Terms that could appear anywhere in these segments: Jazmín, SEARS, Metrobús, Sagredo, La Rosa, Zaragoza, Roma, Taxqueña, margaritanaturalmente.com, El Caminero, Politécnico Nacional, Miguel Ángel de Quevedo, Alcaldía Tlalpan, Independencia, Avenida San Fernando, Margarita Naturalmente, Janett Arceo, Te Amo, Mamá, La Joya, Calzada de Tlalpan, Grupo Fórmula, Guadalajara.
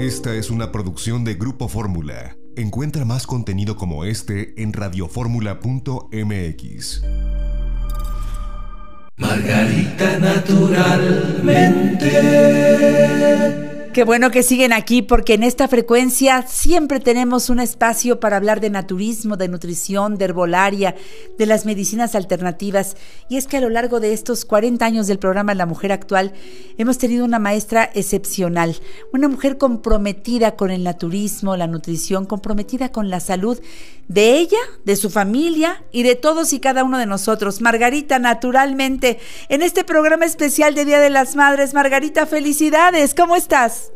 Esta es una producción de Grupo Fórmula. Encuentra más contenido como este en radioformula.mx. Margarita Naturalmente. Qué bueno que siguen aquí, porque en esta frecuencia siempre tenemos un espacio para hablar de naturismo, de nutrición, de herbolaria, de las medicinas alternativas. Y es que a lo largo de estos 40 años del programa La Mujer Actual hemos tenido una maestra excepcional, una mujer comprometida con el naturismo, la nutrición, comprometida con la salud de ella, de su familia y de todos y cada uno de nosotros. Margarita Naturalmente, en este programa especial de Día de las Madres. Margarita, felicidades, ¿cómo estás?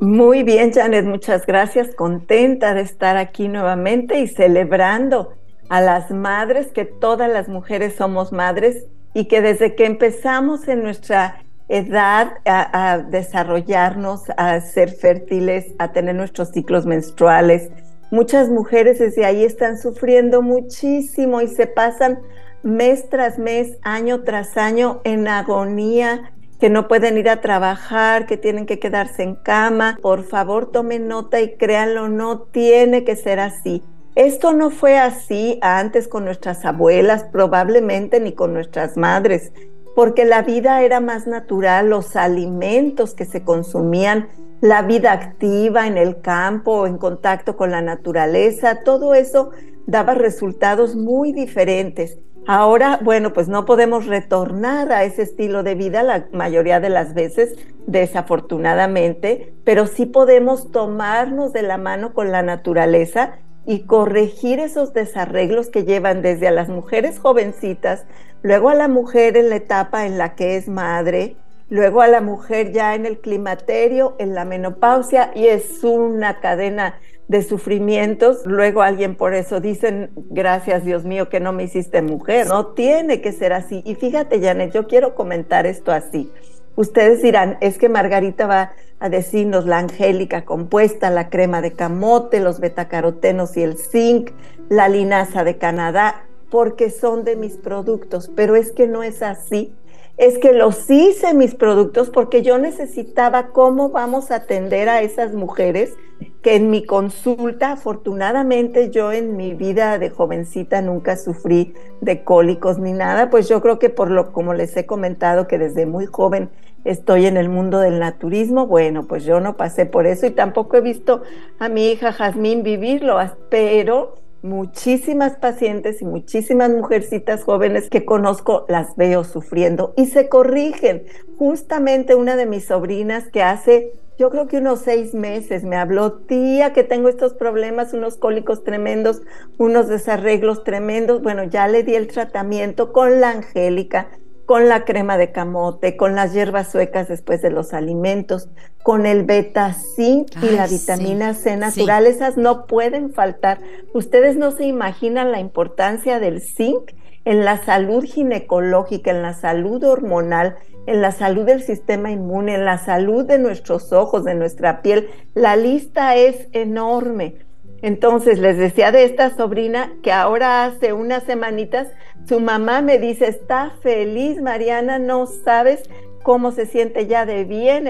Muy bien, Janet, muchas gracias, contenta de estar aquí nuevamente y celebrando a las madres, que todas las mujeres somos madres y que desde que empezamos en nuestra edad a desarrollarnos, a ser fértiles, a tener nuestros ciclos menstruales, muchas mujeres desde ahí están sufriendo muchísimo y se pasan mes tras mes, año tras año en agonía, que no pueden ir a trabajar, que tienen que quedarse en cama. Por favor, tomen nota y créanlo, no tiene que ser así. Esto no fue así antes con nuestras abuelas, probablemente ni con nuestras madres, porque la vida era más natural, los alimentos que se consumían, la vida activa en el campo, en contacto con la naturaleza, todo eso daba resultados muy diferentes. Ahora, bueno, pues no podemos retornar a ese estilo de vida la mayoría de las veces, desafortunadamente, pero sí podemos tomarnos de la mano con la naturaleza y corregir esos desarreglos que llevan desde a las mujeres jovencitas, luego a la mujer en la etapa en la que es madre, luego a la mujer ya en el climaterio, en la menopausia, y es una cadena de sufrimientos. Luego alguien por eso dice, gracias Dios mío que no me hiciste mujer. No tiene que ser así. Y fíjate, Janet, yo quiero comentar esto así. Ustedes dirán, es que Margarita va a decirnos la angélica compuesta, la crema de camote, los betacarotenos y el zinc, la linaza de Canadá, porque son de mis productos. Pero es que no es así. Es que los hice mis productos porque yo necesitaba cómo vamos a atender a esas mujeres que en mi consulta, afortunadamente yo en mi vida de jovencita nunca sufrí de cólicos ni nada, pues yo creo que como les he comentado que desde muy joven estoy en el mundo del naturismo, bueno, pues yo no pasé por eso y tampoco he visto a mi hija Jazmín vivirlo, pero muchísimas pacientes y muchísimas mujercitas jóvenes que conozco las veo sufriendo y se corrigen. Justamente una de mis sobrinas que hace, yo creo que unos 6 meses me habló, tía, que tengo estos problemas, unos cólicos tremendos, unos desarreglos tremendos. Bueno, ya le di el tratamiento con la angélica, con la crema de camote, con las hierbas suecas después de los alimentos, con el beta zinc y la vitamina C natural. Esas no pueden faltar. Ustedes no se imaginan la importancia del zinc en la salud ginecológica, en la salud hormonal, en la salud del sistema inmune, en la salud de nuestros ojos, de nuestra piel. La lista es enorme. Entonces, les decía de esta sobrina que ahora hace unas semanitas su mamá me dice, está feliz Mariana, no sabes cómo se siente ya de bien,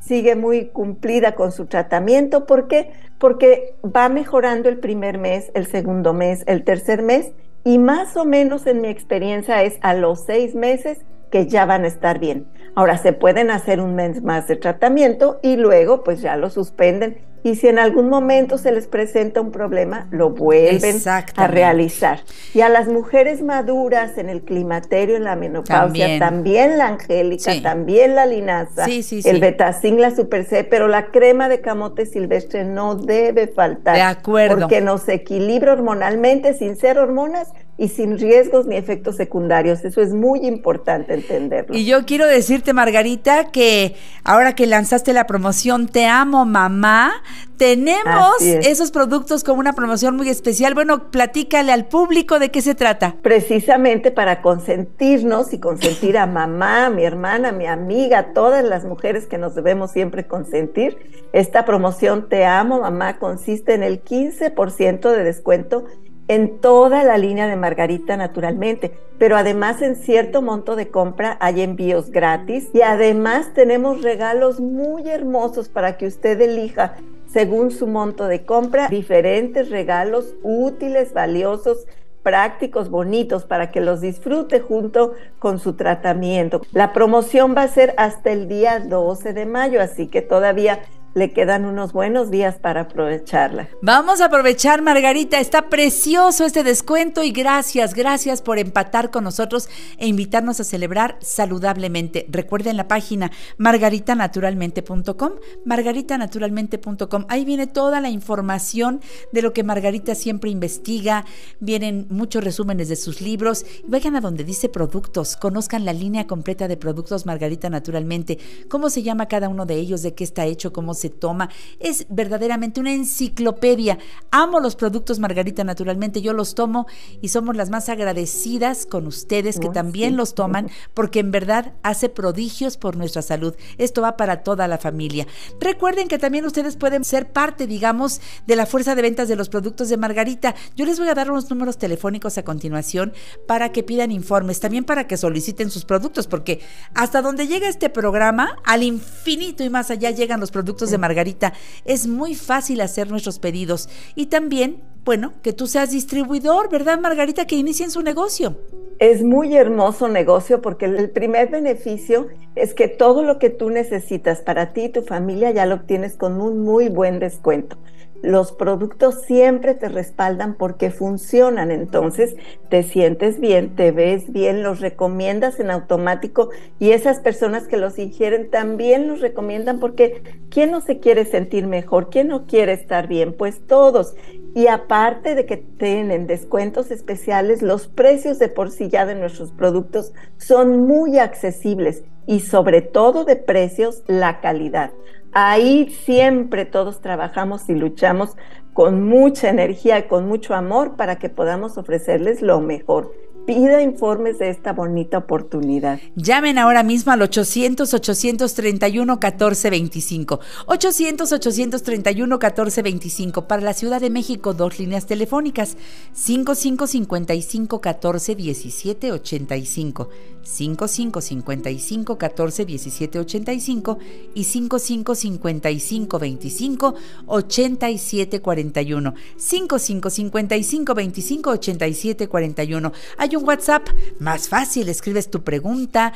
sigue muy cumplida con su tratamiento. ¿Por qué? Porque va mejorando el primer mes, el segundo mes, el tercer mes, y más o menos en mi experiencia es a los 6 meses que ya van a estar bien. Ahora se pueden hacer un mes más de tratamiento y luego pues ya lo suspenden. Y si en algún momento se les presenta un problema, lo vuelven a realizar. Y a las mujeres maduras en el climaterio, en la menopausia, también la angélica, también la linaza, el betacin, la super C, pero la crema de camote silvestre no debe faltar. De acuerdo. Porque nos equilibra hormonalmente sin ser hormonas y sin riesgos ni efectos secundarios. Eso es muy importante entenderlo. Y yo quiero decirte, Margarita, que ahora que lanzaste la promoción Te Amo, Mamá, tenemos esos productos con una promoción muy especial. Bueno, platícale al público de qué se trata. Precisamente para consentirnos y consentir a mamá, a mi hermana, a mi amiga, a todas las mujeres que nos debemos siempre consentir, esta promoción Te Amo, Mamá consiste en el 15% de descuento en toda la línea de Margarita Naturalmente, pero además en cierto monto de compra hay envíos gratis y además tenemos regalos muy hermosos para que usted elija según su monto de compra, diferentes regalos útiles, valiosos, prácticos, bonitos, para que los disfrute junto con su tratamiento. La promoción va a ser hasta el día 12 de mayo, así que todavía le quedan unos buenos días para aprovecharla. Vamos a aprovechar, Margarita. Está precioso este descuento y gracias por empatar con nosotros e invitarnos a celebrar saludablemente. Recuerden la página margaritanaturalmente.com, margaritanaturalmente.com. Ahí viene toda la información de lo que Margarita siempre investiga. Vienen muchos resúmenes de sus libros. Vayan a donde dice productos, conozcan la línea completa de productos Margarita Naturalmente. Cómo se llama cada uno de ellos, de qué está hecho, cómo se toma. Es verdaderamente una enciclopedia. Amo los productos Margarita Naturalmente, yo los tomo y somos las más agradecidas con ustedes que también los toman, porque en verdad hace prodigios por nuestra salud. Esto va para toda la familia. Recuerden que también ustedes pueden ser parte, digamos, de la fuerza de ventas de los productos de Margarita. Yo les voy a dar unos números telefónicos a continuación para que pidan informes, también para que soliciten sus productos, porque hasta donde llega este programa, al infinito y más allá llegan los productos de Margarita. Es muy fácil hacer nuestros pedidos y también, bueno, que tú seas distribuidor, ¿verdad, Margarita? Que inicien su negocio. Es muy hermoso negocio, porque el primer beneficio es que todo lo que tú necesitas para ti y tu familia ya lo obtienes con un muy buen descuento. Los productos siempre te respaldan porque funcionan, entonces te sientes bien, te ves bien, los recomiendas en automático y esas personas que los ingieren también los recomiendan, porque ¿quién no se quiere sentir mejor? ¿Quién no quiere estar bien? Pues todos. Y aparte de que tienen descuentos especiales, los precios de por sí ya de nuestros productos son muy accesibles y sobre todo de precios, la calidad. Ahí siempre todos trabajamos y luchamos con mucha energía y con mucho amor para que podamos ofrecerles lo mejor. Pida informes de esta bonita oportunidad. Llamen ahora mismo al 800-831-1425. 800-831-1425. Para la Ciudad de México, dos líneas telefónicas. 5555-141785. 5555-141785 y 5555-25-8741. 5555-25-8741. Hay un WhatsApp más fácil, escribes tu pregunta,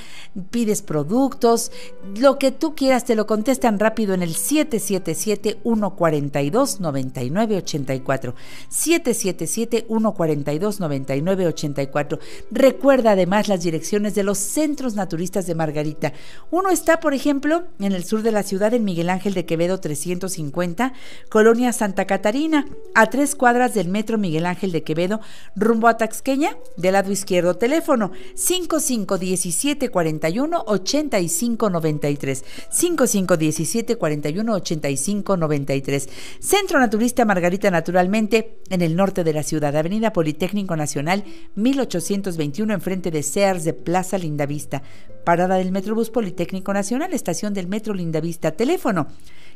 pides productos, lo que tú quieras, te lo contestan rápido en el 777-142-9984. 777-142-9984. Recuerda además las direcciones de los centros naturistas de Margarita. Uno está, por ejemplo, en el sur de la ciudad, en Miguel Ángel de Quevedo 350, Colonia Santa Catarina, a 3 cuadras del metro Miguel Ángel de Quevedo, rumbo a Taxqueña, del lado izquierdo. Teléfono 5517-41-8593. 5517-41-8593. Centro Naturista Margarita Naturalmente, en el norte de la ciudad, Avenida Politécnico Nacional 1821, enfrente de SEARS de Plaza Lindavista. Parada del Metrobús Politécnico Nacional, estación del Metro Lindavista. Teléfono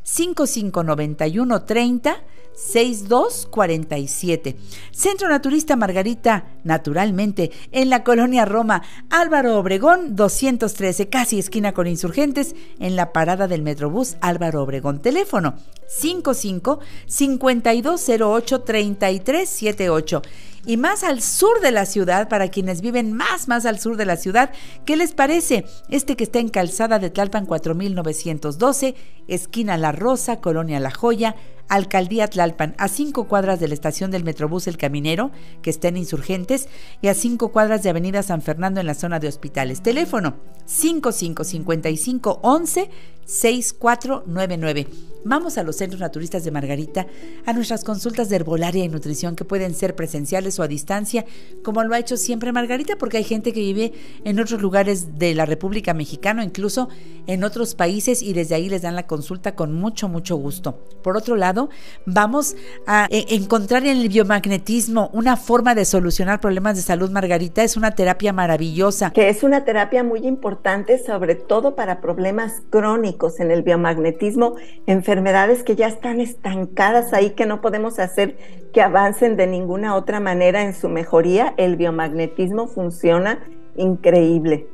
5591-30-6247. Centro Naturista Margarita Naturalmente, en la colonia Roma, Álvaro Obregón 213, casi esquina con Insurgentes, en la parada del Metrobús Álvaro Obregón. Teléfono 55-5208-3378. Y más al sur de la ciudad, para quienes viven más al sur de la ciudad, ¿qué les parece? Este que está en Calzada de Tlalpan 4912, esquina La Rosa, colonia La Joya, Alcaldía Tlalpan, a 5 cuadras de la estación del Metrobús El Caminero, que está en Insurgentes, y a 5 cuadras de Avenida San Fernando, en la zona de hospitales. Teléfono 5555-11-6499. Vamos a los centros naturistas de Margarita, a nuestras consultas de herbolaria y nutrición, que pueden ser presenciales o a distancia, como lo ha hecho siempre Margarita, porque hay gente que vive en otros lugares de la República Mexicana, incluso en otros países, y desde ahí les dan la consulta con mucho gusto. Por otro lado, vamos a encontrar en el biomagnetismo una forma de solucionar problemas de salud, Margarita. Es una terapia maravillosa. Que es una terapia muy importante, sobre todo para problemas crónicos en el biomagnetismo, enfermedades enfermedades que ya están estancadas ahí, que no podemos hacer que avancen de ninguna otra manera en su mejoría. El biomagnetismo funciona increíble.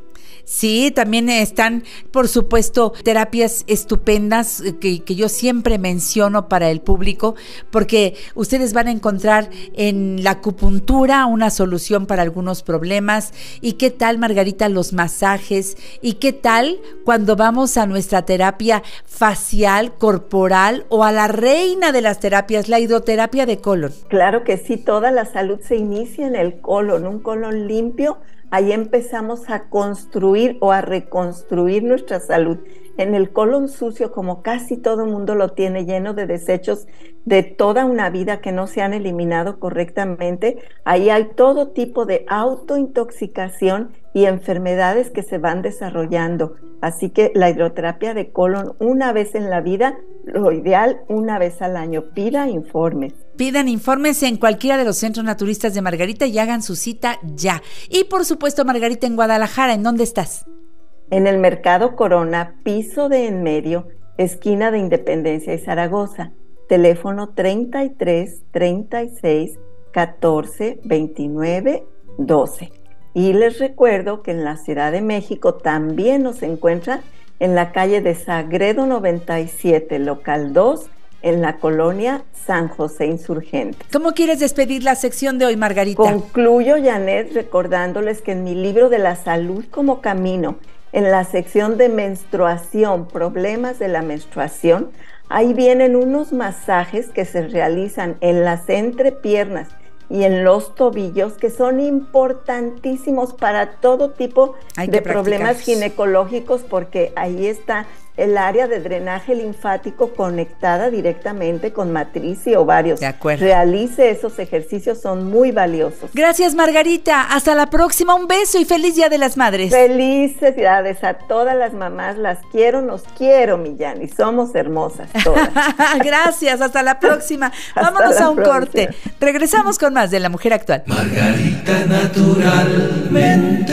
Sí, también están, por supuesto, terapias estupendas que yo siempre menciono para el público, porque ustedes van a encontrar en la acupuntura una solución para algunos problemas. ¿Y qué tal, Margarita, los masajes? ¿Y qué tal cuando vamos a nuestra terapia facial, corporal o a la reina de las terapias, la hidroterapia de colon? Claro que sí, toda la salud se inicia en el colon, un colon limpio. Ahí empezamos a construir o a reconstruir nuestra salud. En el colon sucio, como casi todo el mundo lo tiene, lleno de desechos de toda una vida que no se han eliminado correctamente, ahí hay todo tipo de autointoxicación y enfermedades que se van desarrollando. Así que la hidroterapia de colon, una vez en la vida, lo ideal, una vez al año. Pida informes. Pidan informes en cualquiera de los centros naturistas de Margarita y hagan su cita ya. Y por supuesto, Margarita, en Guadalajara, ¿en dónde estás? En el Mercado Corona, piso de en medio, esquina de Independencia y Zaragoza. Teléfono 33 36 14 29 12. Y les recuerdo que en la Ciudad de México también nos encuentra en la calle de Sagredo 97, local 2, en la colonia San José Insurgente. ¿Cómo quieres despedir la sección de hoy, Margarita? Concluyo, Janet, recordándoles que en mi libro de la salud como camino, en la sección de menstruación, problemas de la menstruación, ahí vienen unos masajes que se realizan en las entrepiernas y en los tobillos, que son importantísimos para todo tipo de problemas ginecológicos, porque ahí está el área de drenaje linfático conectada directamente con matriz y ovarios. De acuerdo. Realice esos ejercicios, son muy valiosos. Gracias, Margarita. Hasta la próxima. Un beso y feliz Día de las Madres. Felicidades a todas las mamás. Las quiero, nos quiero, Millán. Y somos hermosas todas. Gracias. Hasta la próxima. Vámonos a un corte. Regresamos con más de La Mujer Actual. Margarita Naturalmente.